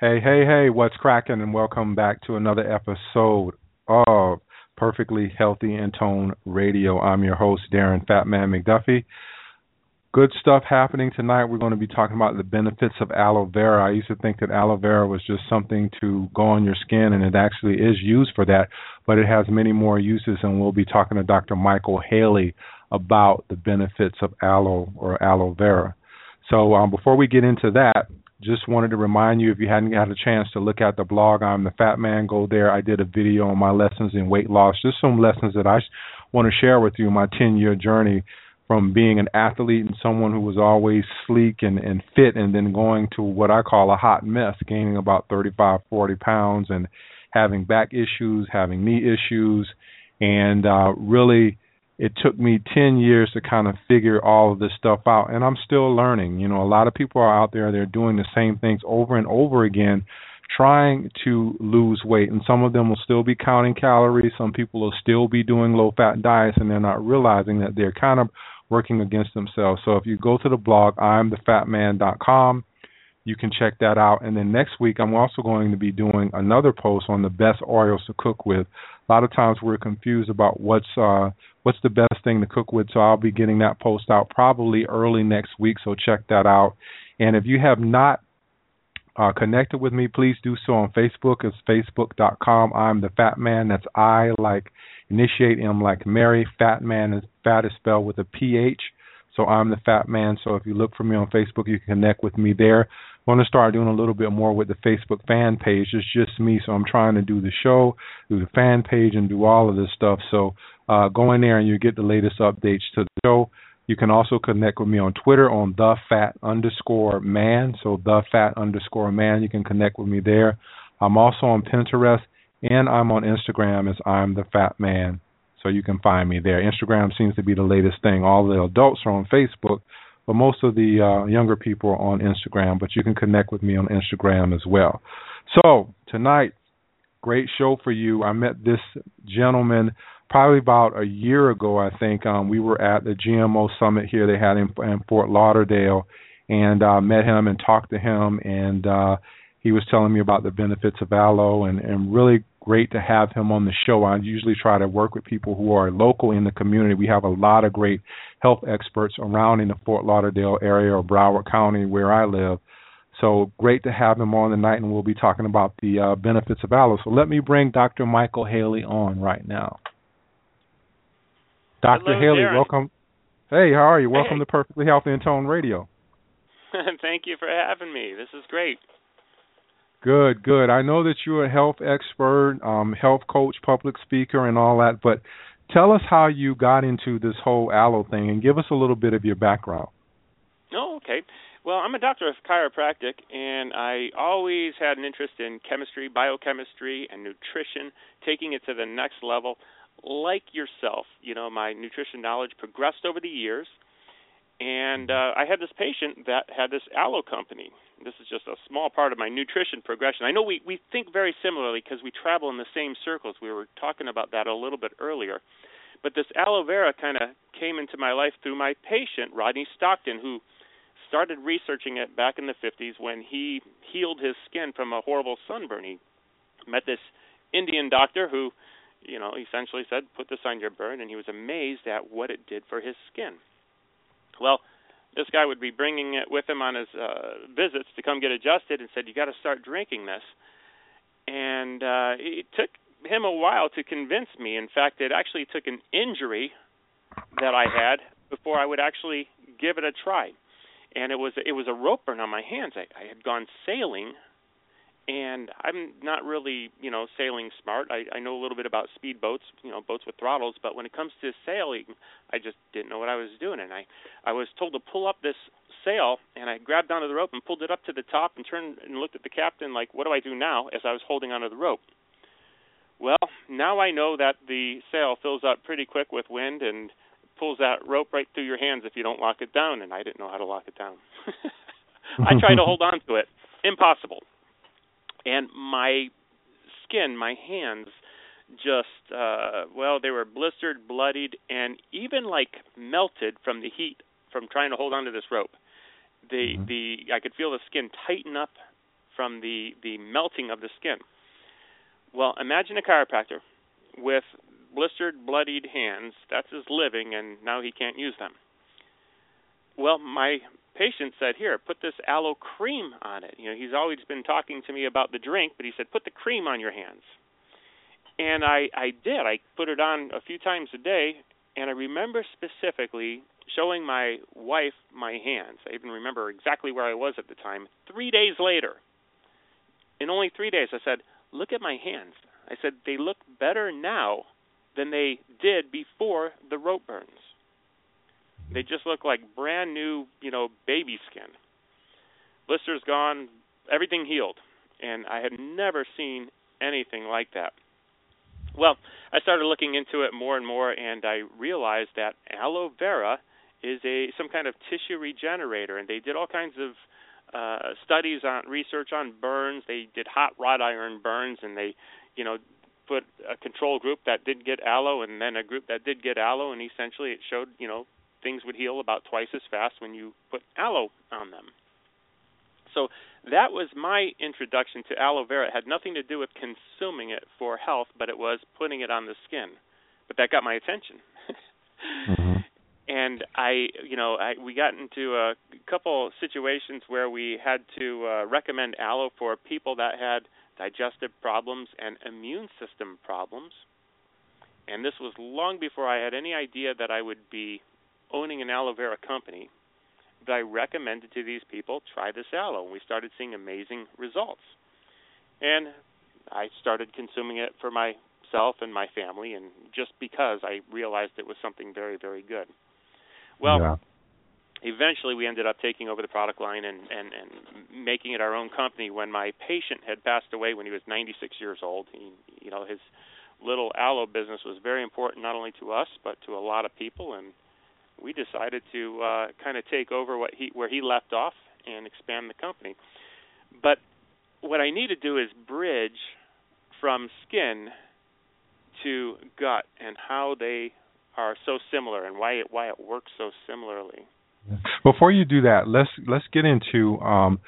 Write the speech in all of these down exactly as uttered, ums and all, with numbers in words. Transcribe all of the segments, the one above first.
Hey, hey, hey, what's cracking? And welcome back to another episode of Perfectly Healthy and Tone Radio. I'm your host, Darren Fatman McDuffie. Good stuff happening tonight. We're going to be talking about the benefits of aloe vera. I used to think that aloe vera was just something to go on your skin, and it actually is used for that, but it has many more uses, and we'll be talking to Doctor Michael Haley about the benefits of aloe or aloe vera. So um, before we get into that, just wanted to remind you, if you hadn't had a chance to look at the blog, I'm the Fat Man, go there. I did a video on my lessons in weight loss, just some lessons that I want to share with you, my ten-year journey from being an athlete and someone who was always sleek and, and fit, and then going to what I call a hot mess, gaining about thirty-five, forty pounds and having back issues, having knee issues. And uh, really, it took me ten years to kind of figure all of this stuff out. And I'm still learning. You know, a lot of people are out there, they're doing the same things over and over again, trying to lose weight. And some of them will still be counting calories. Some people will still be doing low-fat diets, and they're not realizing that they're kind of working against themselves. So if you go to the blog, I'm the fat man dot com, you can check that out. And then next week, I'm also going to be doing another post on the best oils to cook with. A lot of times we're confused about what's uh, what's the best thing to cook with, so I'll be getting that post out probably early next week, so check that out. And if you have not uh, connected with me, please do so on Facebook. It's facebook dot com, I'm the Fat Man. That's I like Initiate, M like Mary, Fat Man, and Fat is spelled with a P H, so I'm the Fat Man. So if you look for me on Facebook, you can connect with me there. I'm going to start doing a little bit more with the Facebook fan page. It's just me, so I'm trying to do the show, do the fan page, and do all of this stuff. So uh, go in there and you get the latest updates to the show. You can also connect with me on Twitter on the Fat underscore Man, so the Fat underscore Man. You can connect with me there. I'm also on Pinterest. And I'm on Instagram as I'm the Fat Man, so you can find me there. Instagram seems to be the latest thing. All the adults are on Facebook, but most of the uh, younger people are on Instagram, but you can connect with me on Instagram as well. So tonight, great show for you. I met this gentleman probably about a year ago, I think. Um, we were at the G M O Summit here they had in, in Fort Lauderdale, and uh, met him and talked to him, and uh he was telling me about the benefits of aloe, and, and really great to have him on the show. I usually try to work with people who are local in the community. We have a lot of great health experts around in the Fort Lauderdale area or Broward County where I live. So great to have him on tonight, and we'll be talking about the uh, benefits of aloe. So let me bring Doctor Michael Haley on right now. Doctor Hello, Haley, Darren. Welcome. Hey, how are you? Welcome hey. to Perfectly Healthy and Tone Radio. Thank you for having me. This is great. Good, good. I know that you're a health expert, um, health coach, public speaker, and all that, but tell us how you got into this whole aloe thing and give us a little bit of your background. Oh, okay. Well, I'm a doctor of chiropractic, and I always had an interest in chemistry, biochemistry, and nutrition, taking it to the next level. Like yourself, you know, my nutrition knowledge progressed over the years, and uh, I had this patient that had this aloe company. This is just a small part of my nutrition progression. I know we, we think very similarly because we travel in the same circles. We were talking about that a little bit earlier. But this aloe vera kind of came into my life through my patient, Rodney Stockton, who started researching it back in the fifties when he healed his skin from a horrible sunburn. He met this Indian doctor who, you know, essentially said, put this on your burn, and he was amazed at what it did for his skin. Well, this guy would be bringing it with him on his uh, visits to come get adjusted, and said, you got to start drinking this. And uh, it took him a while to convince me. In fact, it actually took an injury that I had before I would actually give it a try. And it was it was a rope burn on my hands. I, I had gone sailing, and I'm not really, you know, sailing smart. I, I know a little bit about speed boats, you know, boats with throttles, but when it comes to sailing, I just didn't know what I was doing. And I, I was told to pull up this sail, and I grabbed onto the rope and pulled it up to the top and turned and looked at the captain like, what do I do now, as I was holding onto the rope. Well, now I know that the sail fills up pretty quick with wind and pulls that rope right through your hands if you don't lock it down, and I didn't know how to lock it down. I tried to hold on to it. Impossible. And my skin, my hands, just, uh, well, they were blistered, bloodied, and even, like, melted from the heat from trying to hold on to this rope. The mm-hmm. the I could feel the skin tighten up from the, the melting of the skin. Well, imagine a chiropractor with blistered, bloodied hands. That's his living, and now he can't use them. Well, my patient said, here, put this aloe cream on it. You know, he's always been talking to me about the drink, but he said, put the cream on your hands. And I, I did. I put it on a few times a day, and I remember specifically showing my wife my hands. I even remember exactly where I was at the time. Three days later, in only three days, I said, look at my hands. I said, they look better now than they did before the rope burns. They just look like brand new, you know, baby skin. Blisters gone, everything healed. And I had never seen anything like that. Well, I started looking into it more and more, and I realized that aloe vera is a some kind of tissue regenerator, and they did all kinds of uh, studies on research on burns. They did hot wrought iron burns, and they, you know, put a control group that did get aloe, and then a group that did get aloe, and essentially it showed, you know, things would heal about twice as fast when you put aloe on them. So that was my introduction to aloe vera. It had nothing to do with consuming it for health, but it was putting it on the skin. But that got my attention. mm-hmm. And I, you know, I, we got into a couple situations where we had to uh, recommend aloe for people that had digestive problems and immune system problems. And this was long before I had any idea that I would be owning an aloe vera company. That I recommended to these people, try this aloe. And we started seeing amazing results. And I started consuming it for myself and my family, and just because I realized it was something very, very good. Well, yeah. Eventually we ended up taking over the product line and, and, and making it our own company when my patient had passed away when he was ninety-six years old. He, you know, his little aloe business was very important not only to us but to a lot of people, and we decided to uh, kind of take over what he, where he left off and expand the company. But what I need to do is bridge from skin to gut and how they are so similar and why it why it works so similarly. Before you do that, let's let's get into um,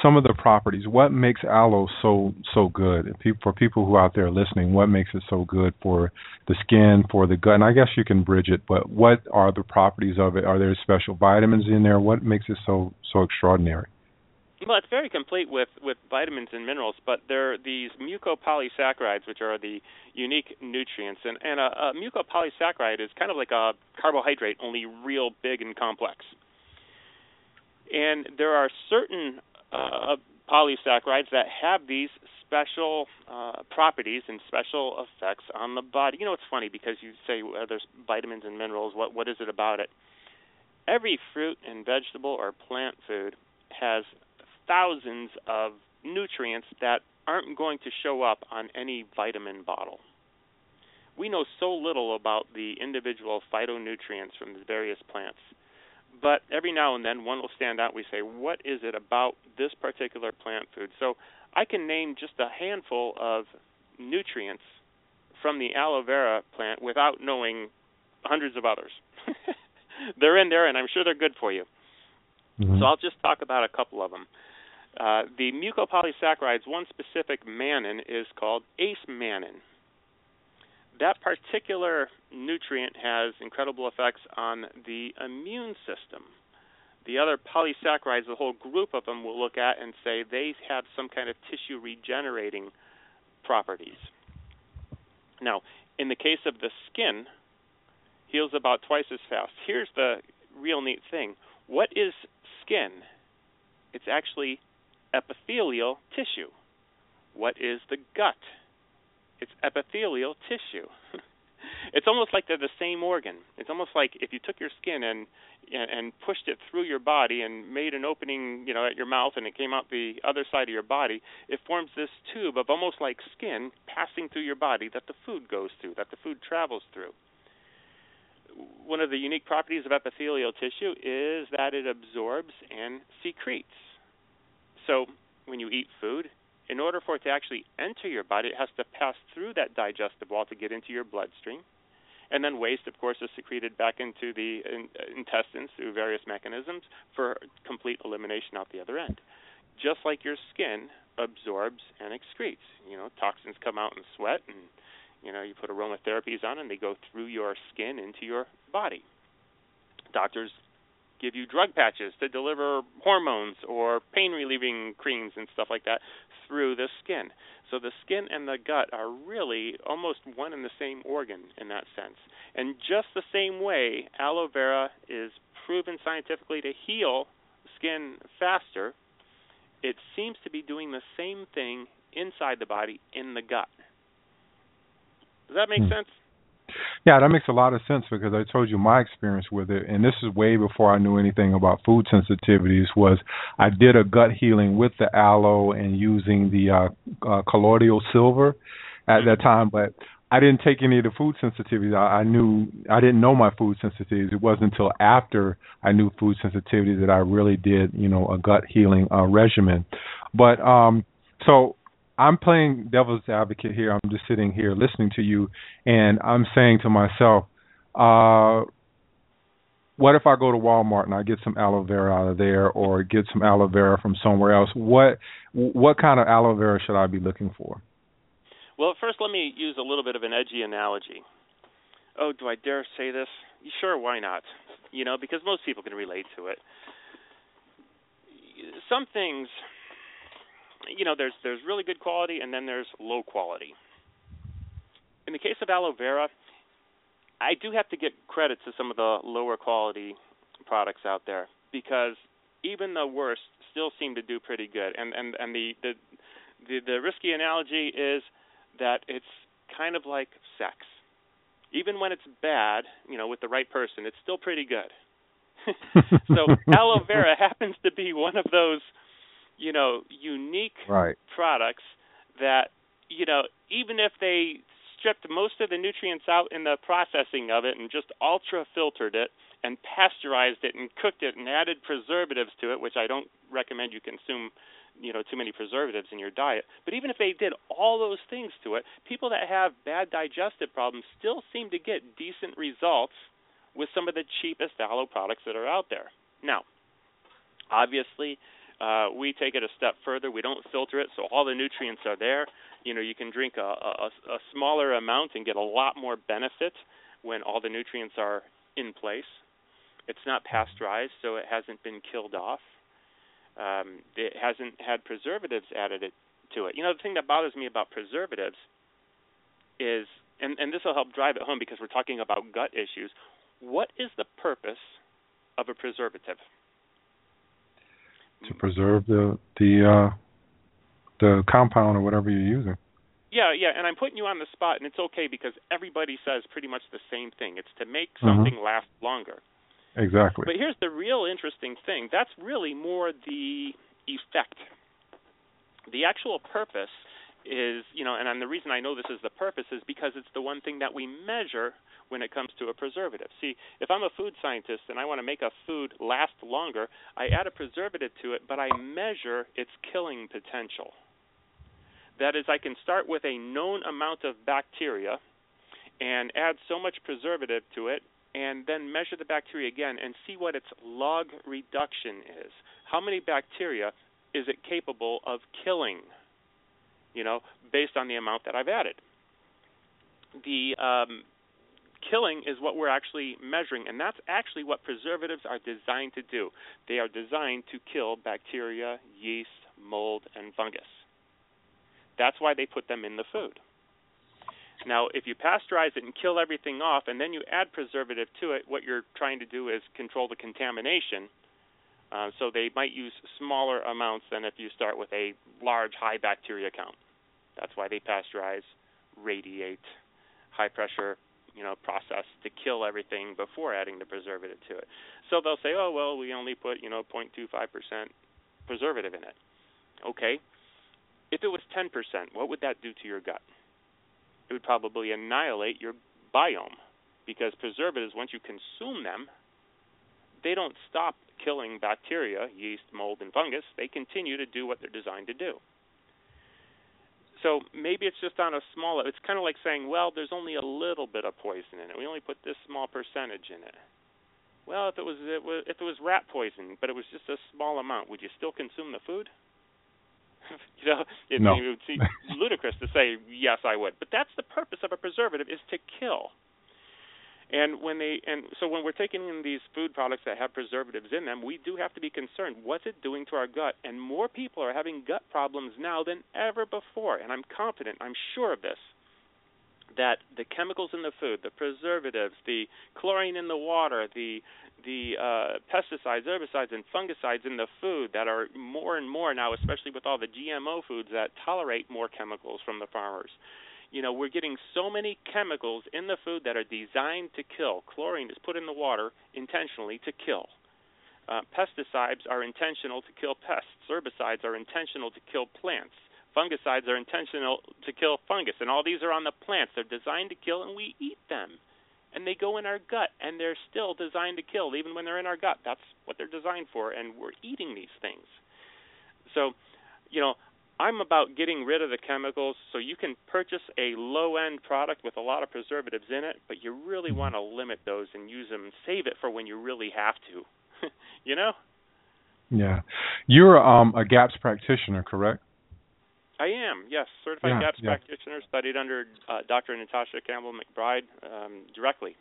some of the properties. What makes aloe so so good? For people who are out there listening, what makes it so good for the skin, for the gut? And I guess you can bridge it, but what are the properties of it? Are there special vitamins in there? What makes it so so extraordinary? Well, it's very complete with, with vitamins and minerals, but there are these mucopolysaccharides, which are the unique nutrients. And, and a, a mucopolysaccharide is kind of like a carbohydrate, only real big and complex. And there are certain uh, polysaccharides that have these special uh, properties and special effects on the body. You know, it's funny because you say, well, there's vitamins and minerals. What What is it about it? Every fruit and vegetable or plant food has thousands of nutrients that aren't going to show up on any vitamin bottle. We know so little about the individual phytonutrients from the various plants. But every now and then, one will stand out. We say, what is it about this particular plant food? So I can name just a handful of nutrients from the aloe vera plant without knowing hundreds of others. They're in there, and I'm sure they're good for you. Mm-hmm. So I'll just talk about a couple of them. Uh, the mucopolysaccharides, one specific mannan is called ace-mannan. That particular nutrient has incredible effects on the immune system. The other polysaccharides, the whole group of them, we'll look at and say they have some kind of tissue regenerating properties. Now, in the case of the skin, heals about twice as fast. Here's the real neat thing. What is skin? It's actually epithelial tissue. What is the gut? It's epithelial tissue. It's almost like they're the same organ. It's almost like if you took your skin and and pushed it through your body and made an opening, you know, at your mouth, and it came out the other side of your body, it forms this tube of almost like skin passing through your body that the food goes through, that the food travels through. One of the unique properties of epithelial tissue is that it absorbs and secretes. So when you eat food, in order for it to actually enter your body, it has to pass through that digestive wall to get into your bloodstream. And then waste, of course, is secreted back into the intestines through various mechanisms for complete elimination out the other end. Just like your skin absorbs and excretes. You know, toxins come out in sweat, and, you know, you put aromatherapies on and they go through your skin into your body. Doctors give you drug patches to deliver hormones or pain-relieving creams and stuff like that through the skin. So the skin and the gut are really almost one and the same organ in that sense. And just the same way, aloe vera is proven scientifically to heal skin faster, it seems to be doing the same thing inside the body in the gut. Does that make hmm. sense? Yeah, that makes a lot of sense, because I told you my experience with it, and this is way before I knew anything about food sensitivities, was I did a gut healing with the aloe and using the uh, uh, colloidal silver at that time, but I didn't take any of the food sensitivities. I, I knew I didn't know my food sensitivities. It wasn't until after I knew food sensitivities that I really did, you know, a gut healing uh, regimen. But um, so I'm playing devil's advocate here. I'm just sitting here listening to you, and I'm saying to myself, uh, what if I go to Walmart and I get some aloe vera out of there, or get some aloe vera from somewhere else? What what kind of aloe vera should I be looking for? Well, first let me use a little bit of an edgy analogy. Oh, do I dare say this? Sure, why not? You know, because most people can relate to it. Some things... You know, there's there's really good quality, and then there's low quality. In the case of aloe vera, I do have to give credit to some of the lower quality products out there, because even the worst still seem to do pretty good. And and, and the, the, the, the risky analogy is that it's kind of like sex. Even when it's bad, you know, with the right person, it's still pretty good. So aloe vera happens to be one of those, you know, unique right. products that, you know, even if they stripped most of the nutrients out in the processing of it and just ultra-filtered it and pasteurized it and cooked it and added preservatives to it, which I don't recommend you consume, you know, too many preservatives in your diet. But even if they did all those things to it, people that have bad digestive problems still seem to get decent results with some of the cheapest aloe products that are out there. Now, obviously... Uh, we take it a step further. We don't filter it, so all the nutrients are there. You know, you can drink a, a, a smaller amount and get a lot more benefit when all the nutrients are in place. It's not pasteurized, so it hasn't been killed off. Um, it hasn't had preservatives added it, to it. You know, the thing that bothers me about preservatives is, and, and this will help drive it home because we're talking about gut issues, what is the purpose of a preservative? To preserve the the uh, the compound or whatever you're using. Yeah, yeah, and I'm putting you on the spot, and it's okay because everybody says pretty much the same thing. It's to make something mm-hmm. last longer. Exactly. But here's the real interesting thing. That's really more the effect. The actual purpose is, you know, and the reason I know this is the purpose is because it's the one thing that we measure when it comes to a preservative. See, if I'm a food scientist and I want to make a food last longer, I add a preservative to it, but I measure its killing potential. That is, I can start with a known amount of bacteria and add so much preservative to it, and then measure the bacteria again and see what its log reduction is. How many bacteria is it capable of killing, you know, based on the amount that I've added? The... Um, killing is what we're actually measuring, and that's actually what preservatives are designed to do. They are designed to kill bacteria, yeast, mold, and fungus. That's why they put them in the food. Now, if you pasteurize it and kill everything off, and then you add preservative to it, what you're trying to do is control the contamination. Uh, so they might use smaller amounts than if you start with a large, high bacteria count. That's why they pasteurize, radiate, high pressure, you know, process to kill everything before adding the preservative to it. So they'll say, oh, well, we only put, you know, zero point two five percent preservative in it. Okay. If it was ten percent, what would that do to your gut? It would probably annihilate your biome, because preservatives, once you consume them, they don't stop killing bacteria, yeast, mold, and fungus. They continue to do what they're designed to do. So maybe it's just on a small, it's kind of like saying, well, there's only a little bit of poison in it. We only put this small percentage in it. Well, if it was, it was if it was rat poison, but it was just a small amount, would you still consume the food? You know, it, no. It would seem ludicrous to say, yes, I would. But that's the purpose of a preservative, is to kill. And when they and so when we're taking in these food products that have preservatives in them, we do have to be concerned, what's it doing to our gut? And more people are having gut problems now than ever before. And I'm confident, I'm sure of this, that the chemicals in the food, the preservatives, the chlorine in the water, the the uh, pesticides, herbicides, and fungicides in the food that are more and more now, especially with all the G M O foods that tolerate more chemicals from the farmers. You know, we're getting so many chemicals in the food that are designed to kill. Chlorine is put in the water intentionally to kill. Uh, pesticides are intentional to kill pests. Herbicides are intentional to kill plants. Fungicides are intentional to kill fungus. And all these are on the plants. They're designed to kill, and we eat them. And they go in our gut, and they're still designed to kill, even when they're in our gut. That's what they're designed for, and we're eating these things. So, you know, I'm about getting rid of the chemicals, so you can purchase a low-end product with a lot of preservatives in it, but you really want to limit those and use them and save it for when you really have to, you know? Yeah. You're um, a GAPS practitioner, correct? I am, yes. Certified yeah, GAPS yeah. practitioner, studied under uh, Doctor Natasha Campbell-McBride um, directly.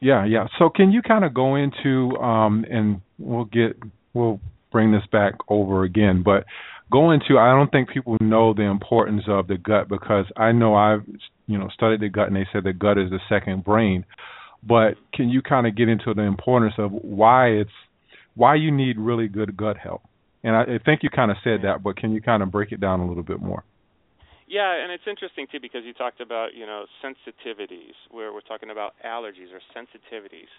Yeah, yeah. So can you kind of go into, um, and we'll get, we'll bring this back over again, but go into, I don't think people know the importance of the gut, because I know I've, you know, studied the gut, and they said the gut is the second brain. But can you kind of get into the importance of why it's, why you need really good gut health? And I, I think you kind of said that, but can you kind of break it down a little bit more? Yeah, and it's interesting too, because you talked about, you know, sensitivities, where we're talking about allergies or sensitivities.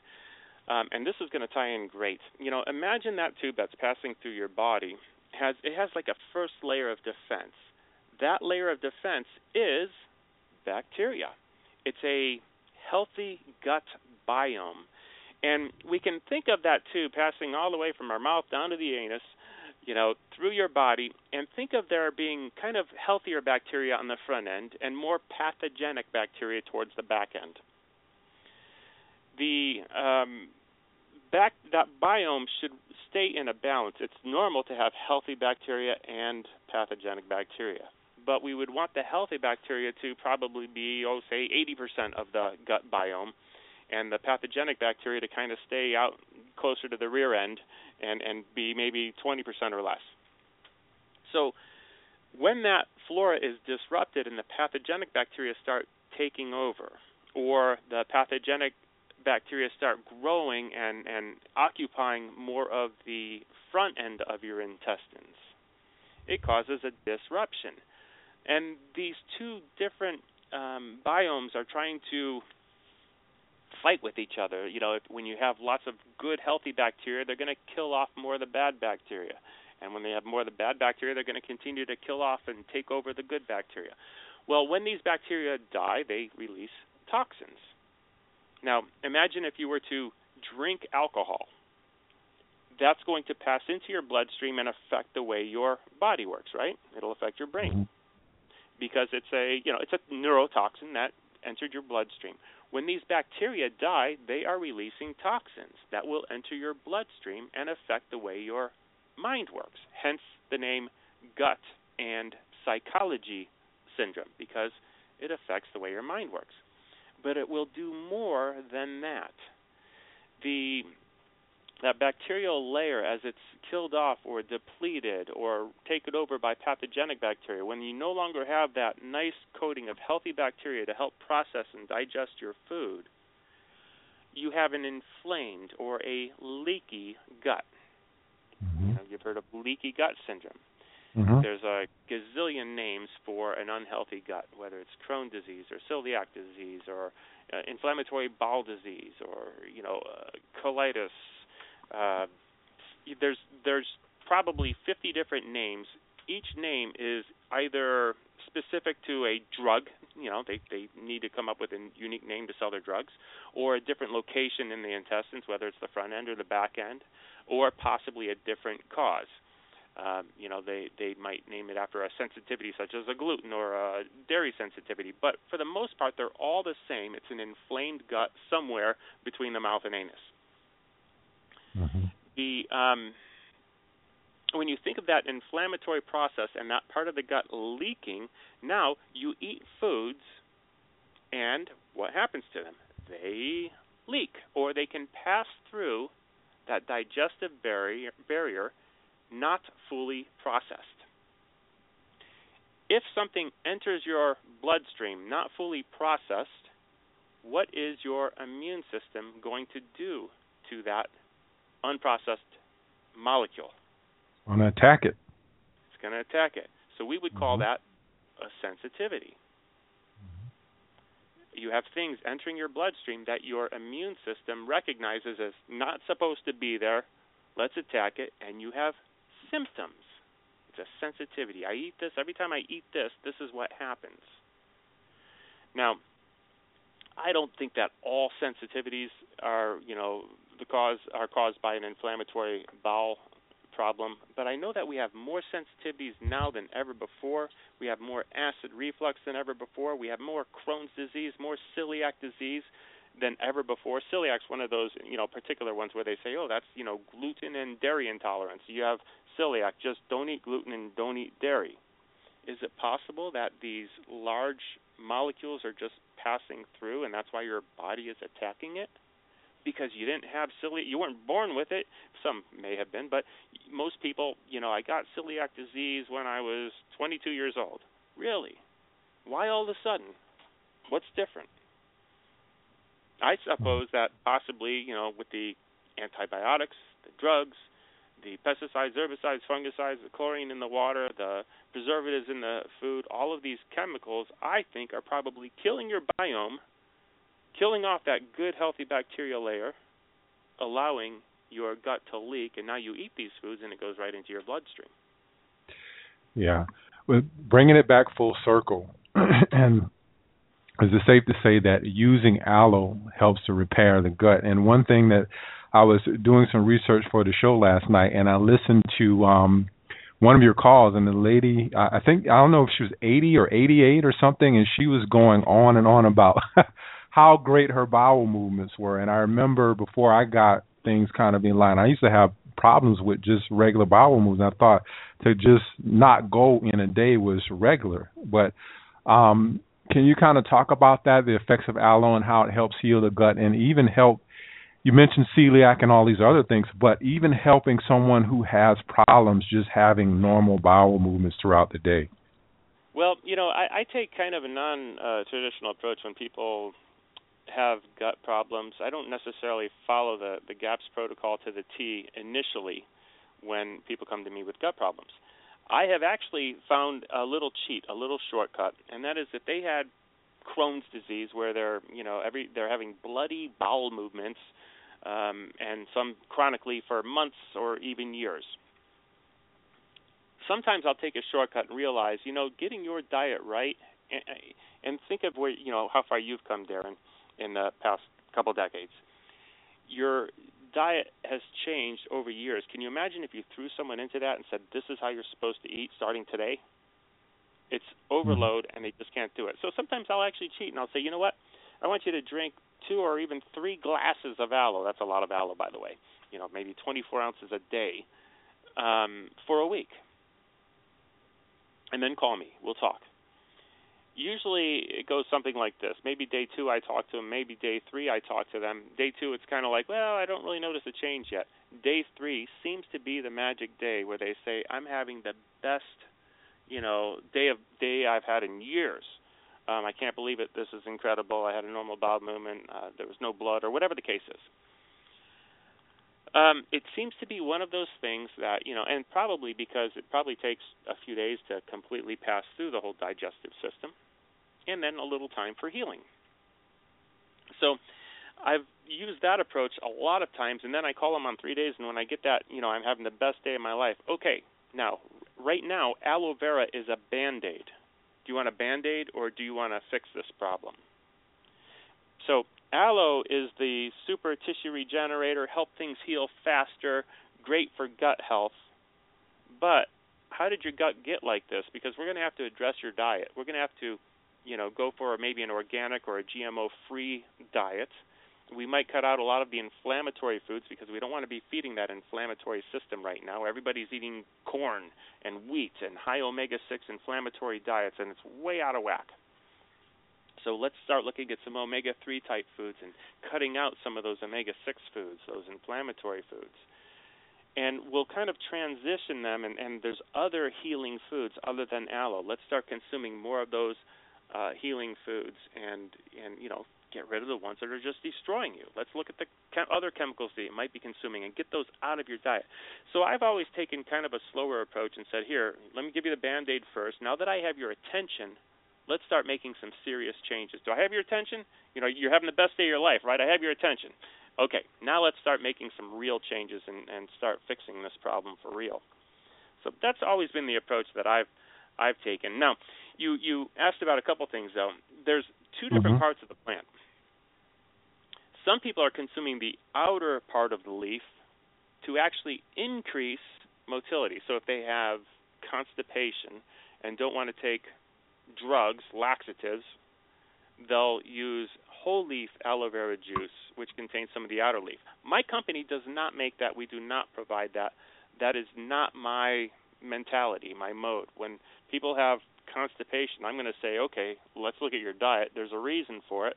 Um, and this is going to tie in great. You know, imagine that tube that's passing through your body. Has, it has like a first layer of defense. That layer of defense is bacteria. It's a healthy gut biome. And we can think of that too, passing all the way from our mouth down to the anus, you know, through your body, and think of there being kind of healthier bacteria on the front end and more pathogenic bacteria towards the back end. The um, back, that biome should stay in a balance. It's normal to have healthy bacteria and pathogenic bacteria, but we would want the healthy bacteria to probably be, oh, say, eighty percent of the gut biome, and the pathogenic bacteria to kind of stay out closer to the rear end and, and be maybe twenty percent or less. So when that flora is disrupted and the pathogenic bacteria start taking over, or the pathogenic bacteria start growing and, and occupying more of the front end of your intestines, it causes a disruption. And these two different um, biomes are trying to fight with each other. You know, if, when you have lots of good, healthy bacteria, they're going to kill off more of the bad bacteria. And when they have more of the bad bacteria, they're going to continue to kill off and take over the good bacteria. Well, when these bacteria die, they release toxins. Now, imagine if you were to drink alcohol. That's going to pass into your bloodstream and affect the way your body works, right? It'll affect your brain because it's a, you know, it's a neurotoxin that entered your bloodstream. When these bacteria die, they are releasing toxins that will enter your bloodstream and affect the way your mind works, hence the name Gut and Psychology Syndrome, because it affects the way your mind works. But it will do more than that. The that bacterial layer, as it's killed off or depleted or taken over by pathogenic bacteria, when you no longer have that nice coating of healthy bacteria to help process and digest your food, you have an inflamed or a leaky gut. Mm-hmm. You know, you've heard of leaky gut syndrome. Mm-hmm. There's a gazillion names for an unhealthy gut, whether it's Crohn's disease or celiac disease or uh, inflammatory bowel disease or, you know, uh, colitis. Uh, there's there's probably fifty different names. Each name is either specific to a drug, you know, they, they need to come up with a unique name to sell their drugs, or a different location in the intestines, whether it's the front end or the back end, or possibly a different cause. Um, you know, they, they might name it after a sensitivity such as a gluten or a dairy sensitivity, but for the most part, they're all the same. It's an inflamed gut somewhere between the mouth and anus. Mm-hmm. The um, when you think of that inflammatory process and that part of the gut leaking, now you eat foods, and what happens to them? They leak, or they can pass through that digestive barrier, barrier not fully processed. If something enters your bloodstream not fully processed, what is your immune system going to do to that unprocessed molecule? It's going to attack it. It's going to attack it. So we would call mm-hmm. that a sensitivity. Mm-hmm. You have things entering your bloodstream that your immune system recognizes as not supposed to be there. Let's attack it, and you have symptoms. It's a sensitivity. I eat this. Every time I eat this, this is what happens. Now, I don't think that all sensitivities are, you know, the cause are caused by an inflammatory bowel problem, but I know that we have more sensitivities now than ever before. We have more acid reflux than ever before. We have more Crohn's disease, more celiac disease than ever before. Celiac's one of those, you know, particular ones where they say, oh, that's, you know, gluten and dairy intolerance. You have celiac, just don't eat gluten and don't eat dairy. Is it possible that these large molecules are just passing through and that's why your body is attacking it? Because you didn't have celiac, you weren't born with it. Some may have been, but most people, you know, I got celiac disease when I was twenty-two years old. Really? Why all of a sudden? What's different? I suppose that possibly, you know, with the antibiotics, the drugs, the pesticides, herbicides, fungicides, the chlorine in the water, the preservatives in the food, all of these chemicals, I think, are probably killing your biome, killing off that good, healthy bacterial layer, allowing your gut to leak, and now you eat these foods and it goes right into your bloodstream. Yeah. Well, bringing it back full circle, and is it safe to say that using aloe helps to repair the gut? And one thing that I was doing some research for the show last night, and I listened to um, one of your calls, and the lady, I think, I don't know if she was eighty or eighty-eight or something, and she was going on and on about how great her bowel movements were. And I remember before I got things kind of in line, I used to have problems with just regular bowel movements. I thought to just not go in a day was regular. But um, can you kind of talk about that, the effects of aloe and how it helps heal the gut and even help, you mentioned celiac and all these other things, but even helping someone who has problems just having normal bowel movements throughout the day? Well, you know, I, I take kind of a non-traditional uh, approach when people have gut problems. I don't necessarily follow the, the GAPS protocol to the T initially when people come to me with gut problems. I have actually found a little cheat, a little shortcut, and that is if they had Crohn's disease where they're, you know, every they're having bloody bowel movements um, and some chronically for months or even years. Sometimes I'll take a shortcut and realize, you know, getting your diet right, and, and think of where, you know, how far you've come, Darren, in the past couple decades. Your diet has changed over years. Can you imagine if you threw someone into that and said, this is how you're supposed to eat starting today? It's overload, and they just can't do it. So sometimes I'll actually cheat, and I'll say, you know what? I want you to drink two or even three glasses of aloe. That's a lot of aloe, by the way. You know, maybe twenty-four ounces a day um, for a week. And then call me. We'll talk. Usually it goes something like this. Maybe day two I talk to them. Maybe day three I talk to them. Day two it's kind of like, well, I don't really notice a change yet. Day three seems to be the magic day where they say, I'm having the best, you know, day of day I've had in years. Um, I can't believe it. This is incredible. I had a normal bowel movement. Uh, there was no blood or whatever the case is. Um, it seems to be one of those things that, you know, and probably because it probably takes a few days to completely pass through the whole digestive system, and then a little time for healing. So I've used that approach a lot of times, and then I call them on three days, and when I get that, you know, I'm having the best day of my life. Okay, now, right now, aloe vera is a Band-Aid. Do you want a Band-Aid, or do you want to fix this problem? So aloe is the super tissue regenerator, help things heal faster, great for gut health. But how did your gut get like this? Because we're going to have to address your diet. We're going to have to, you know, go for maybe an organic or a G M O-free diet. We might cut out a lot of the inflammatory foods because we don't want to be feeding that inflammatory system right now. Everybody's eating corn and wheat and high omega six inflammatory diets, and it's way out of whack. So let's start looking at some omega three type foods and cutting out some of those omega six foods, those inflammatory foods. And we'll kind of transition them, and, and there's other healing foods other than aloe. Let's start consuming more of those uh, healing foods and, and, you know, get rid of the ones that are just destroying you. Let's look at the chem- other chemicals that you might be consuming and get those out of your diet. So I've always taken kind of a slower approach and said, here, let me give you the Band-Aid first. Now that I have your attention, let's start making some serious changes. Do I have your attention? You know, you're having the best day of your life, right? I have your attention. Okay, now let's start making some real changes and, and start fixing this problem for real. So that's always been the approach that I've I've taken. Now, you, you asked about a couple things, though. There's two different mm-hmm. parts of the plant. Some people are consuming the outer part of the leaf to actually increase motility. So if they have constipation and don't want to take drugs, laxatives, they'll use whole leaf aloe vera juice, which contains some of the outer leaf. My company does not make that. We do not provide that. That is not my mentality, my mode. When people have constipation, I'm going to say, okay, let's look at your diet. There's a reason for it.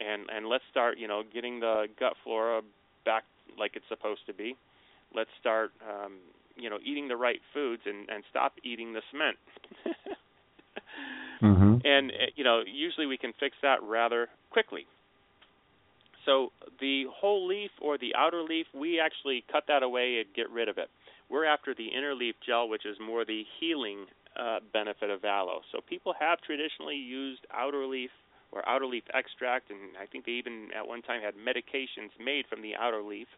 And, and let's start, you know, getting the gut flora back like it's supposed to be. Let's start, um, you know, eating the right foods and, and stop eating the cement. mm-hmm. And, you know, usually we can fix that rather quickly. So the whole leaf or the outer leaf, we actually cut that away and get rid of it. We're after the inner leaf gel, which is more the healing uh, benefit of aloe. So people have traditionally used outer leaf or outer leaf extract, and I think they even at one time had medications made from the outer leaf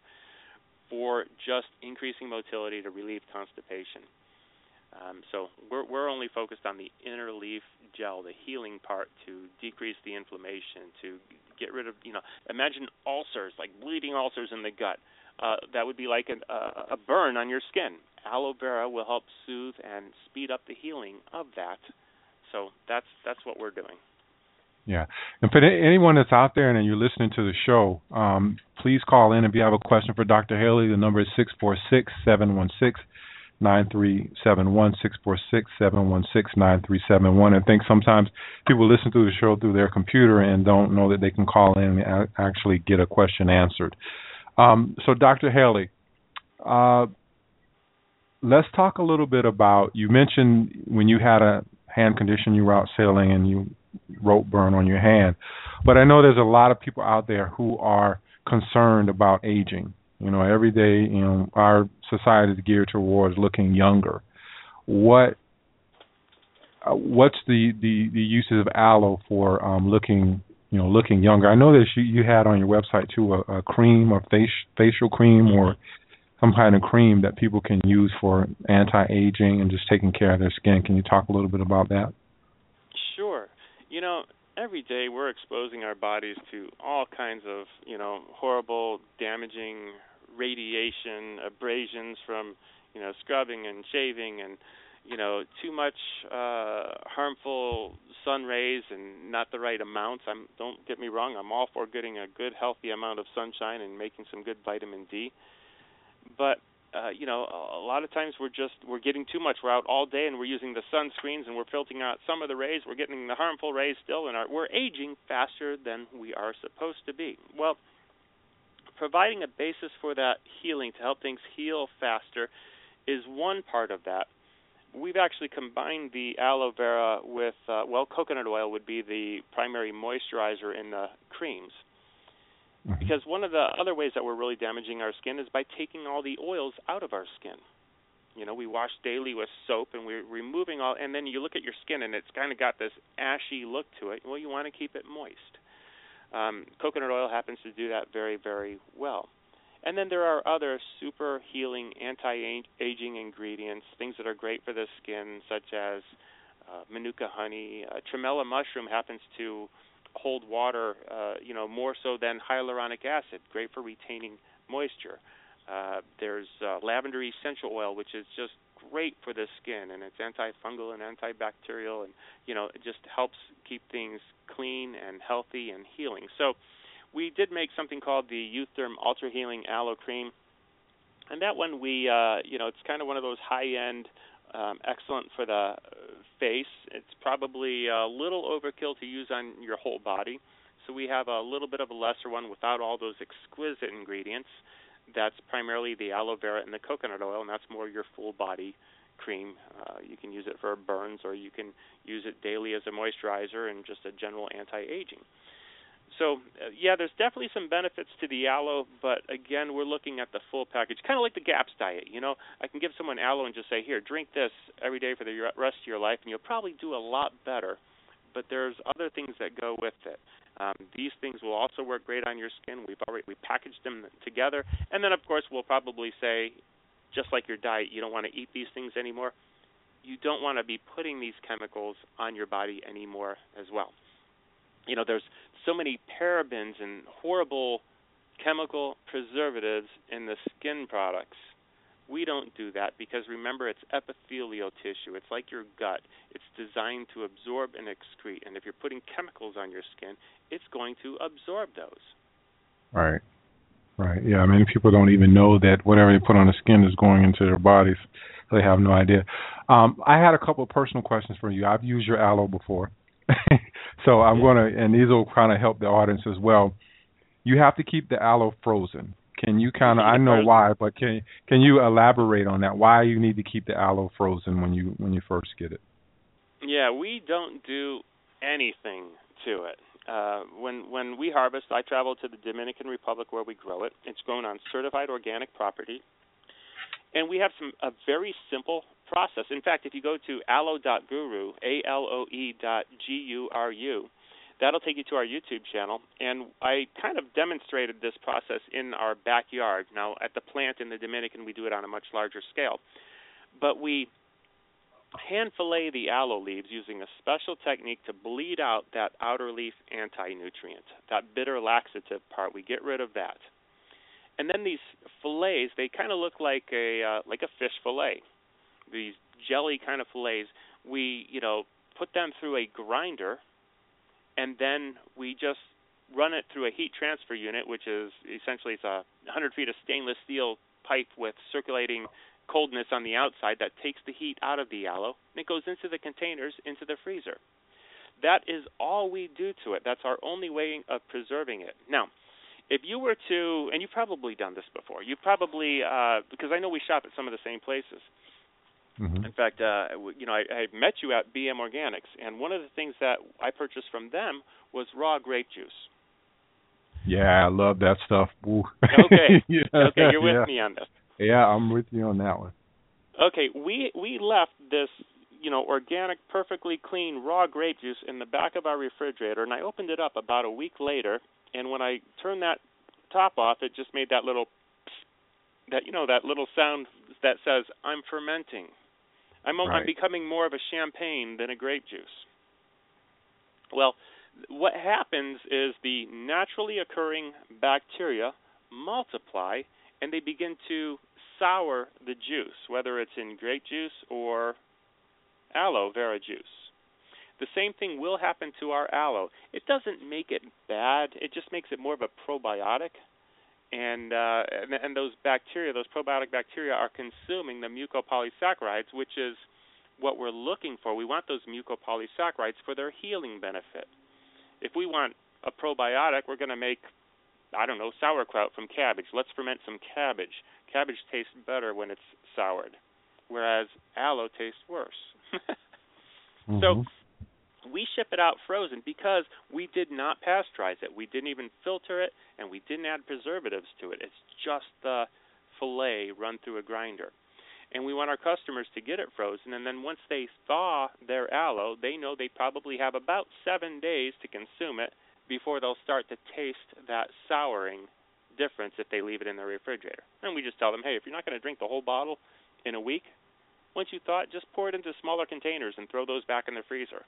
for just increasing motility to relieve constipation. Um, so we're, we're only focused on the inner leaf gel, the healing part, to decrease the inflammation, to get rid of, you know, imagine ulcers, like bleeding ulcers in the gut. Uh, that would be like an, uh, a burn on your skin. Aloe vera will help soothe and speed up the healing of that. So that's that's what we're doing. Yeah. And for anyone that's out there and you're listening to the show, um, please call in if you have a question for Doctor Haley. The number is six four six, seven one six, nine three seven one, six four six, seven one six, nine three seven one. I think sometimes people listen to the show through their computer and don't know that they can call in and actually get a question answered. Um, so, Doctor Haley, uh, let's talk a little bit about, you mentioned when you had a hand condition, you were out sailing and you rope burn on your hand. But I know there's a lot of people out there who are concerned about aging. You know, every day, you know, our society is geared towards looking younger. What uh, what's the, the, the uses of aloe for um, looking, you know, looking younger? I know that you, you had on your website too a, a cream, a face, facial cream, or some kind of cream that people can use for anti-aging and just taking care of their skin. Can you talk a little bit about that? Sure. You know, every day we're exposing our bodies to all kinds of, you know, horrible, damaging radiation, abrasions from, you know, scrubbing and shaving and, you know, too much uh, harmful sun rays and not the right amounts. I'm, don't get me wrong, I'm all for getting a good, healthy amount of sunshine and making some good vitamin D. But Uh, you know, a lot of times we're just, we're getting too much. We're out all day and we're using the sunscreens and we're filtering out some of the rays. We're getting the harmful rays still, and we're aging faster than we are supposed to be. Well, providing a basis for that healing to help things heal faster is one part of that. We've actually combined the aloe vera with, uh, well, coconut oil would be the primary moisturizer in the creams. Mm-hmm. Because one of the other ways that we're really damaging our skin is by taking all the oils out of our skin. You know, we wash daily with soap, and we're removing all, and then you look at your skin, and it's kind of got this ashy look to it. Well, you want to keep it moist. Um, coconut oil happens to do that very, very well. And then there are other super healing, anti-aging ingredients, things that are great for the skin, such as uh, manuka honey. Uh, tremella mushroom happens to hold water, uh, you know, more so than hyaluronic acid, great for retaining moisture. Uh, there's uh, lavender essential oil, which is just great for the skin, and it's antifungal and antibacterial, and, you know, it just helps keep things clean and healthy and healing. So we did make something called the Eutherm Ultra Healing Aloe Cream, and that one we, uh, you know, it's kind of one of those high-end, um, excellent for the face. It's probably a little overkill to use on your whole body, so we have a little bit of a lesser one without all those exquisite ingredients. That's primarily the aloe vera and the coconut oil, and that's more your full-body cream. Uh, you can use it for burns, or you can use it daily as a moisturizer and just a general anti-aging. So, uh, yeah, there's definitely some benefits to the aloe, but, again, we're looking at the full package, kind of like the GAPS diet. You know, I can give someone aloe and just say, here, drink this every day for the rest of your life, and you'll probably do a lot better, but there's other things that go with it. Um, these things will also work great on your skin. We've already we packaged them together. And then, of course, we'll probably say, just like your diet, you don't want to eat these things anymore. You don't want to be putting these chemicals on your body anymore as well. You know, there's so many parabens and horrible chemical preservatives in the skin products. We don't do that because, remember, it's epithelial tissue. It's like your gut. It's designed to absorb and excrete. And if you're putting chemicals on your skin, it's going to absorb those. Right. Right. Yeah, many people don't even know that whatever they put on the skin is going into their bodies. They have no idea. Um, I had a couple of personal questions for you. I've used your aloe before. So I'm yeah. going to, and these will kind of help the audience as well. You have to keep the aloe frozen. Can you kind of, I know why, but can can you elaborate on that? Why you need to keep the aloe frozen when you when you first get it? Yeah, we don't do anything to it. Uh, when when we harvest, I travel to the Dominican Republic where we grow it. It's grown on certified organic property, and we have some a very simple process. In fact, if you go to aloe dot guru, A L O E dot G U R U. That'll take you to our YouTube channel, and I kind of demonstrated this process in our backyard. Now, at the plant in the Dominican, we do it on a much larger scale. But we hand fillet the aloe leaves using a special technique to bleed out that outer leaf anti-nutrient, that bitter laxative part. We get rid of that. And then these fillets, they kind of look like a, uh, like a fish fillet, these jelly kind of fillets. We, you know, put them through a grinder, and then we just run it through a heat transfer unit, which is essentially it's a one hundred feet of stainless steel pipe with circulating coldness on the outside that takes the heat out of the aloe, and it goes into the containers, into the freezer. That is all we do to it. That's our only way of preserving it. Now, if you were to, and you've probably done this before, you probably, uh, because I know we shop at some of the same places. Mm-hmm. In fact, uh, you know, I, I met you at B M Organics, and one of the things that I purchased from them was raw grape juice. Yeah, I love that stuff. Ooh. Okay, yeah. okay, you're with yeah. me on this. Yeah, I'm with you on that one. Okay, we we left this, you know, organic, perfectly clean raw grape juice in the back of our refrigerator, and I opened it up about a week later, and when I turned that top off, it just made that little, that you know, that little sound that says, "I'm fermenting." I'm, right. I'm becoming more of a champagne than a grape juice. Well, what happens is the naturally occurring bacteria multiply, and they begin to sour the juice, whether it's in grape juice or aloe vera juice. The same thing will happen to our aloe. It doesn't make it bad. It just makes it more of a probiotic. And, uh, and and those bacteria, those probiotic bacteria, are consuming the mucopolysaccharides, which is what we're looking for. We want those mucopolysaccharides for their healing benefit. If we want a probiotic, we're going to make, I don't know, sauerkraut from cabbage. Let's ferment some cabbage. Cabbage tastes better when it's soured, whereas aloe tastes worse. mm-hmm. So we ship it out frozen because we did not pasteurize it. We didn't even filter it, and we didn't add preservatives to it. It's just the fillet run through a grinder. And we want our customers to get it frozen, and then once they thaw their aloe, they know they probably have about seven days to consume it before they'll start to taste that souring difference if they leave it in their refrigerator. And we just tell them, hey, if you're not going to drink the whole bottle in a week, once you thaw it, just pour it into smaller containers and throw those back in the freezer.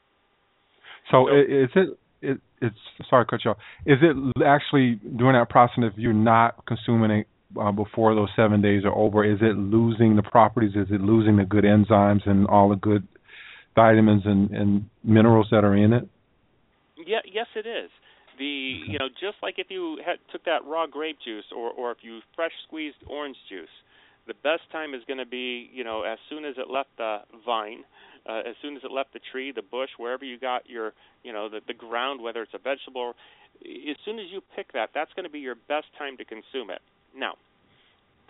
So, so is it, it it's sorry to cut you off, is it actually during that process, if you're not consuming it Uh, before those seven days are over, is it losing the properties? Is it losing the good enzymes and all the good vitamins and, and minerals that are in it? Yeah, yes, it is. The okay. You know, just like if you had, took that raw grape juice or, or if you fresh squeezed orange juice, the best time is going to be, you know, as soon as it left the vine, uh, as soon as it left the tree, the bush, wherever you got your, you know, the, the ground, whether it's a vegetable. As soon as you pick that, that's going to be your best time to consume it. Now,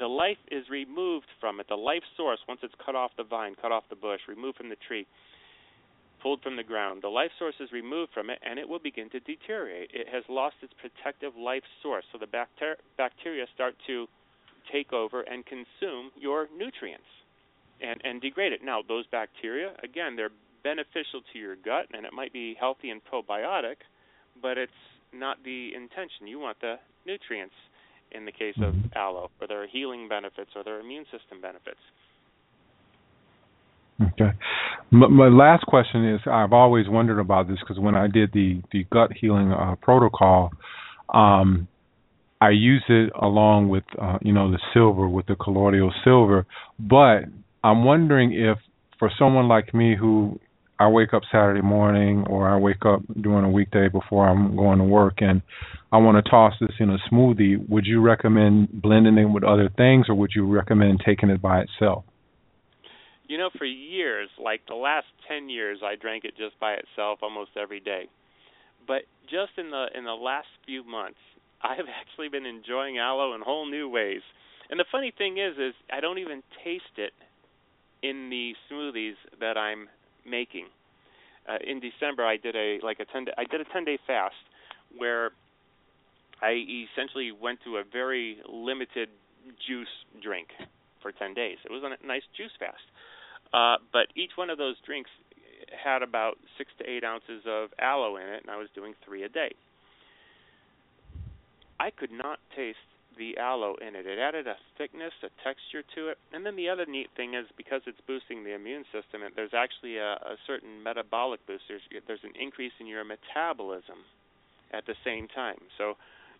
the life is removed from it, the life source, once it's cut off the vine, cut off the bush, removed from the tree, pulled from the ground. The life source is removed from it, and it will begin to deteriorate. It has lost its protective life source, so the bacter- bacteria start to take over and consume your nutrients and, and degrade it. Now, those bacteria, again, they're beneficial to your gut, and it might be healthy and probiotic, but it's not the intention. You want the nutrients in the case of aloe, for their healing benefits or their immune system benefits. Okay. My, my last question is, I've always wondered about this because when I did the, the gut healing uh, protocol, um, I use it along with, uh, you know, the silver, with the colloidal silver. But I'm wondering if for someone like me who I wake up Saturday morning or I wake up during a weekday before I'm going to work and I want to toss this in a smoothie, would you recommend blending it with other things or would you recommend taking it by itself? You know, for years, like the last ten years, I drank it just by itself almost every day. But just in the in the last few months, I've actually been enjoying aloe in whole new ways. And the funny thing is, is I don't even taste it in the smoothies that I'm making. Uh, in December, I did a like a ten day, I did a ten day fast where I essentially went to a very limited juice drink for ten days. It was a nice juice fast, uh, but each one of those drinks had about six to eight ounces of aloe in it, and I was doing three a day. I could not taste the aloe in it. It added a thickness, a texture to it. And then the other neat thing is because it's boosting the immune system, there's actually a, a certain metabolic boost. There's, there's an increase in your metabolism at the same time. So,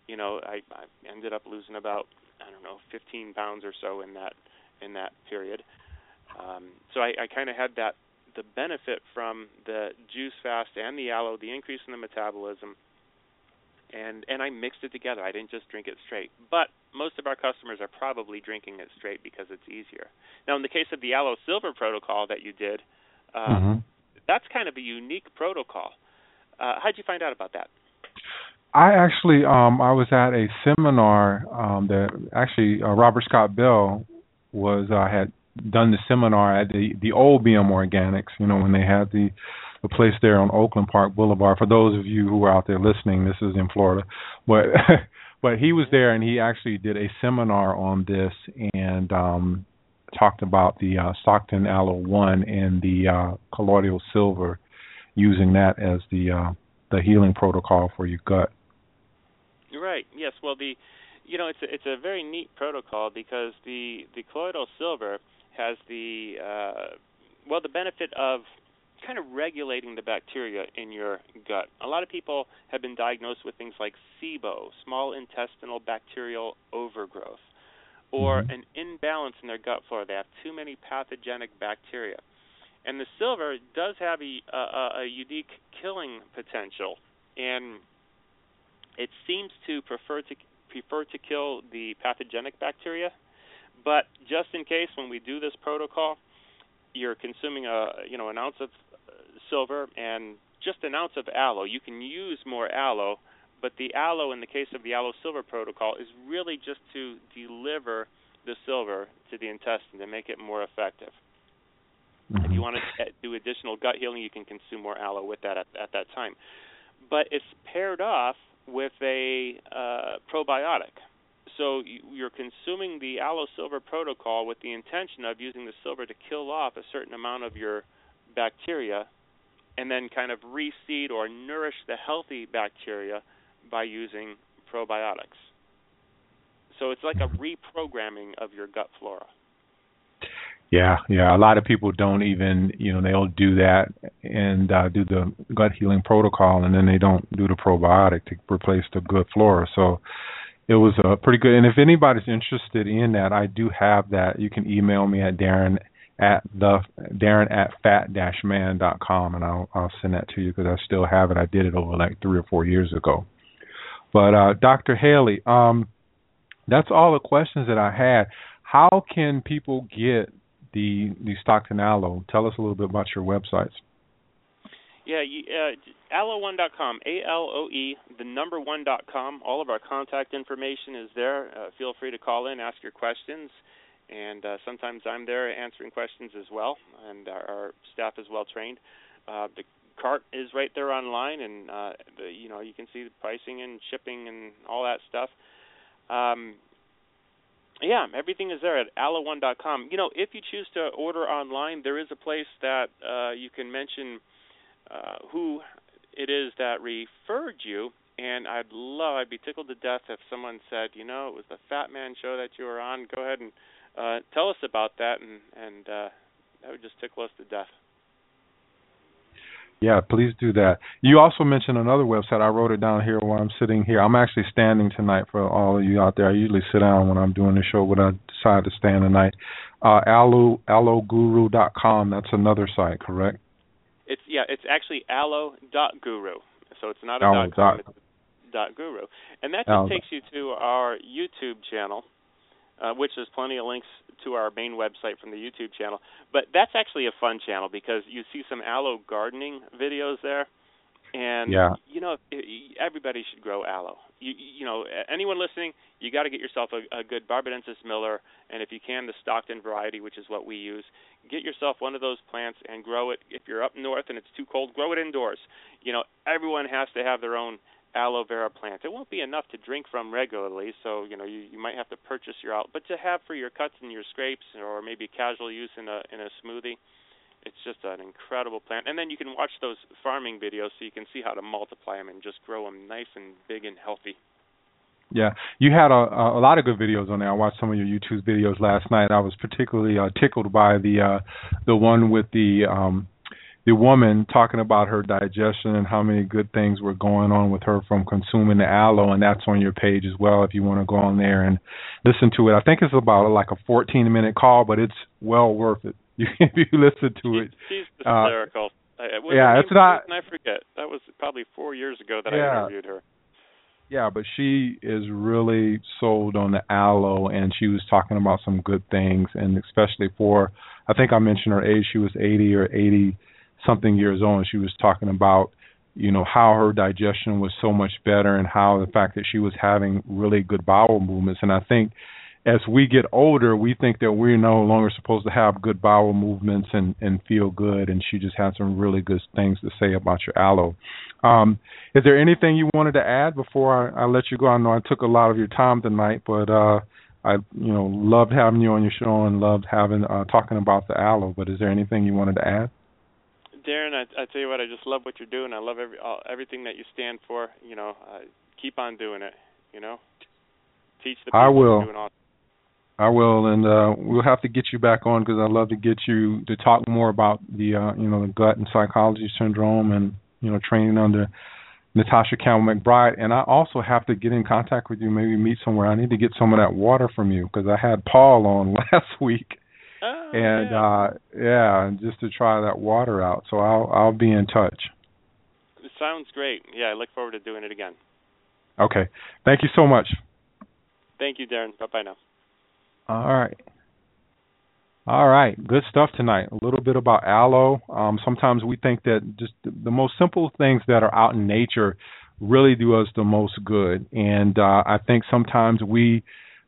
you know, I, I ended up losing about, I don't know, fifteen pounds or so in that in that period. Um, so I, I kind of had that the benefit from the juice fast and the aloe, the increase in the metabolism. And and I mixed it together. I didn't just drink it straight. But most of our customers are probably drinking it straight because it's easier. Now, in the case of the Aloe Silver protocol that you did, uh, mm-hmm. that's kind of a unique protocol. Uh, how'd you find out about that? I actually, um, I was at a seminar um, that actually uh, Robert Scott Bell was uh, had done the seminar at the, the old B M Organics, you know, when they had the a place there on Oakland Park Boulevard. For those of you who are out there listening, this is in Florida. But but he was there, and he actually did a seminar on this and um, talked about the uh, Stockton Aloe One and the uh, colloidal silver, using that as the uh, the healing protocol for your gut. Right. Yes. Well, the you know it's a, it's a very neat protocol because the the colloidal silver has the uh, well the benefit of kind of regulating the bacteria in your gut. A lot of people have been diagnosed with things like SIBO, small intestinal bacterial overgrowth, or an imbalance in their gut flora. They have too many pathogenic bacteria. And the silver does have a, a, a unique killing potential, and it seems to prefer to prefer to kill the pathogenic bacteria. But just in case, when we do this protocol, you're consuming a you know an ounce of silver and just an ounce of aloe. You can use more aloe, but the aloe in the case of the Aloe Silver protocol is really just to deliver the silver to the intestine to make it more effective. Mm-hmm. If you want to do additional gut healing, you can consume more aloe with that at, at that time. But it's paired off with a uh, probiotic. So you're consuming the aloe silver protocol with the intention of using the silver to kill off a certain amount of your bacteria and then kind of reseed or nourish the healthy bacteria by using probiotics. So it's like a reprogramming of your gut flora. Yeah, yeah. A lot of people don't even, you know, they'll do that and uh, do the gut healing protocol, and then they don't do the probiotic to replace the good flora. So it was uh, pretty good. And if anybody's interested in that, I do have that. You can email me at Darren at the Darren at fat dash man dot com, and I'll I'll send that to you because I still have it. I did it over like three or four years ago. But uh, Doctor Haley, um, that's all the questions that I had. How can people get the the Stockton Aloe? Tell us a little bit about your websites. Yeah, uh, aloe one dot com, A L O E, the number one dot com. All of our contact information is there. Uh, feel free to call in, ask your questions, and uh, sometimes I'm there answering questions as well, and our, our staff is well trained. Uh, the cart is right there online, and uh, the, you know you can see the pricing and shipping and all that stuff. Um, Yeah, everything is there at aloe one dot com. You know, if you choose to order online, there is a place that uh, you can mention uh, who it is that referred you, and I'd love, I'd be tickled to death if someone said, you know, it was the Fat Man show that you were on. Go ahead and uh, tell us about that, and, and uh, that would just tickle us to death. Yeah, please do that. You also mentioned another website. I wrote it down here while I'm sitting here. I'm actually standing tonight for all of you out there. I usually sit down when I'm doing the show, but I decided to stand tonight. Uh, aloe guru dot com, that's another site, correct? It's Yeah, it's actually aloe dot guru. So it's not a aloe dot com, it's a dot guru. And that just aloe. takes you to our YouTube channel, uh, which there's plenty of links to our main website from the YouTube channel. But that's actually a fun channel because you see some aloe gardening videos there. And, yeah. you know, everybody should grow aloe. You, you know, anyone listening, you got to get yourself a, a good Barbadensis miller, and if you can, the Stockton variety, which is what we use. Get yourself one of those plants and grow it. If you're up north and it's too cold, grow it indoors. You know, everyone has to have their own aloe vera plants. It won't be enough to drink from regularly, so you know you, you might have to purchase your aloe, but to have for your cuts and your scrapes or maybe casual use in a in a smoothie, it's just an incredible plant. And then you can watch those farming videos so you can see how to multiply them and just grow them nice and big and healthy. Yeah, you had a, a lot of good videos on there. I watched some of your YouTube videos last night. I was particularly uh, tickled by the uh, the one with the um, the woman talking about her digestion and how many good things were going on with her from consuming the aloe, and that's on your page as well if you want to go on there and listen to it. I think it's about like a fourteen-minute call, but it's well worth it if you listen to it. She's hysterical. Uh, yeah, it's not... I forget. That was probably four years ago that yeah. I interviewed her. Yeah, but she is really sold on the aloe, and she was talking about some good things, and especially for, I think I mentioned her age. She was eighty or eighty something years old, and she was talking about, you know, how her digestion was so much better and how the fact that she was having really good bowel movements. And I think as we get older, we think that we're no longer supposed to have good bowel movements and, and feel good, and she just had some really good things to say about your aloe. Um, is there anything you wanted to add before I, I let you go? I know I took a lot of your time tonight, but uh, I you know loved having you on your show and loved having uh, talking about the aloe, but is there anything you wanted to add? Darren, I, I tell you what, I just love what you're doing. I love every, all, everything that you stand for. You know, uh, keep on doing it. You know, teach the people. I will. Doing awesome. I will, and uh, we'll have to get you back on because I'd love to get you to talk more about the, uh, you know, the gut and psychology syndrome, and you know, training under Natasha Campbell-McBride. And I also have to get in contact with you, maybe meet somewhere. I need to get some of that water from you because I had Paul on last week. Oh, and yeah. uh yeah, just to try that water out. So I'll I'll be in touch. It sounds great. Yeah, I look forward to doing it again. Okay. Thank you so much. Thank you, Darren. Bye bye now. All right. All right. Good stuff tonight. A little bit about aloe. Um, sometimes we think that just the most simple things that are out in nature really do us the most good. And uh I think sometimes we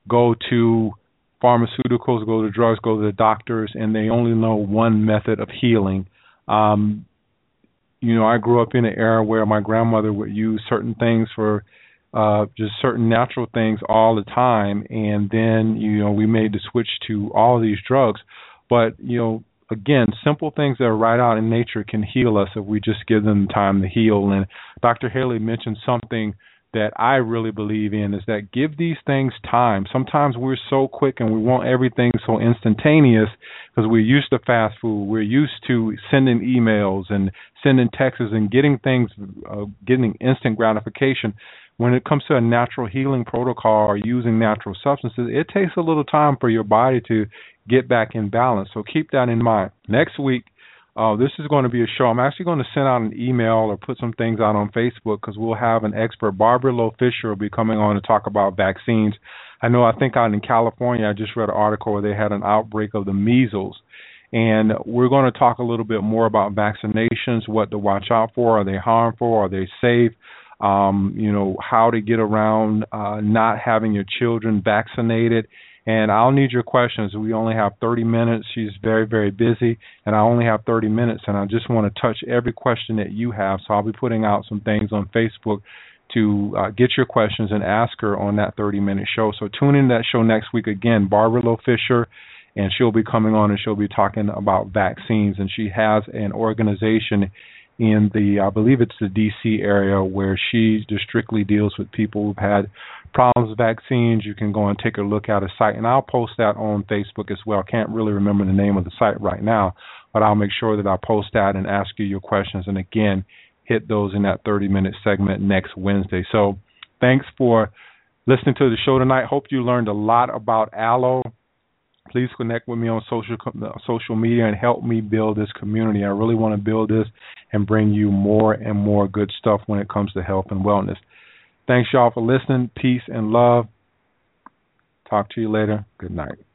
go to pharmaceuticals, go to drugs, go to the doctors, and they only know one method of healing. Um, you know, I grew up in an era where my grandmother would use certain things for uh, just certain natural things all the time, and then, you know, we made the switch to all these drugs. But, you know, again, simple things that are right out in nature can heal us if we just give them time to heal. And Doctor Haley mentioned something that I really believe in, is that give these things time. Sometimes we're so quick and we want everything so instantaneous because we're used to fast food. We're used to sending emails and sending texts and getting things, uh, getting instant gratification. When it comes to a natural healing protocol or using natural substances, it takes a little time for your body to get back in balance. So keep that in mind. Next week, Uh, this is going to be a show. I'm actually going to send out an email or put some things out on Facebook because we'll have an expert. Barbara Loe Fisher will be coming on to talk about vaccines. I know I think out in California, I just read an article where they had an outbreak of the measles. And we're going to talk a little bit more about vaccinations, what to watch out for. Are they harmful? Are they safe? Um, you know, how to get around uh, not having your children vaccinated. And I'll need your questions. We only have thirty minutes. She's very, very busy, and I only have thirty minutes, and I just want to touch every question that you have. So I'll be putting out some things on Facebook to uh, get your questions and ask her on that thirty-minute show. So tune in to that show next week. Again, Barbara Loe Fisher, and she'll be coming on, and she'll be talking about vaccines. And she has an organization in the, I believe it's the D C area, where she just strictly deals with people who've had problems with vaccines. You can go and take a look at a site, and I'll post that on Facebook as well. I can't really remember the name of the site right now, but I'll make sure that I post that and ask you your questions. And again, hit those in that thirty-minute segment next Wednesday. So thanks for listening to the show tonight. Hope you learned a lot about aloe. Please connect with me on social social media and help me build this community. I really want to build this and bring you more and more good stuff when it comes to health and wellness. Thanks, y'all, for listening. Peace and love. Talk to you later. Good night.